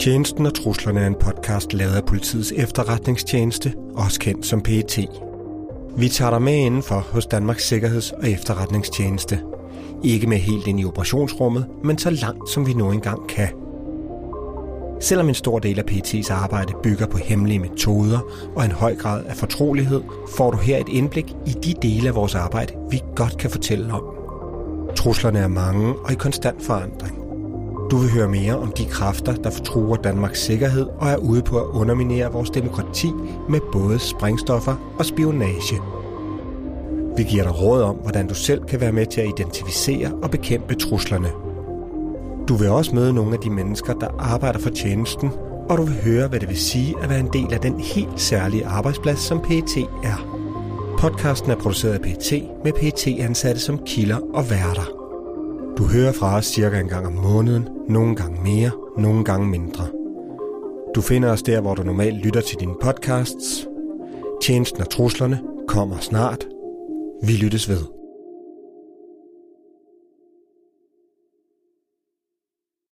Tjenesten og truslerne er en podcast lavet af Politiets Efterretningstjeneste, også kendt som PET. Vi tager dig med indenfor hos Danmarks Sikkerheds- og Efterretningstjeneste. Ikke med helt ind i operationsrummet, men så langt som vi nu engang kan. Selvom en stor del af PET's arbejde bygger på hemmelige metoder og en høj grad af fortrolighed, får du her et indblik i de dele af vores arbejde, vi godt kan fortælle om. Truslerne er mange og i konstant forandring. Du vil høre mere om de kræfter, der truer Danmarks sikkerhed og er ude på at underminere vores demokrati med både sprængstoffer og spionage. Vi giver dig råd om, hvordan du selv kan være med til at identificere og bekæmpe truslerne. Du vil også møde nogle af de mennesker, der arbejder for tjenesten, og du vil høre, hvad det vil sige at være en del af den helt særlige arbejdsplads, som PET er. Podcasten er produceret af PET med PET-ansatte som kilder og værter. Du hører fra os cirka en gang om måneden, nogle gange mere, nogle gange mindre. Du finder os der, hvor du normalt lytter til dine podcasts. Tjenesten og truslerne kommer snart. Vi lyttes ved.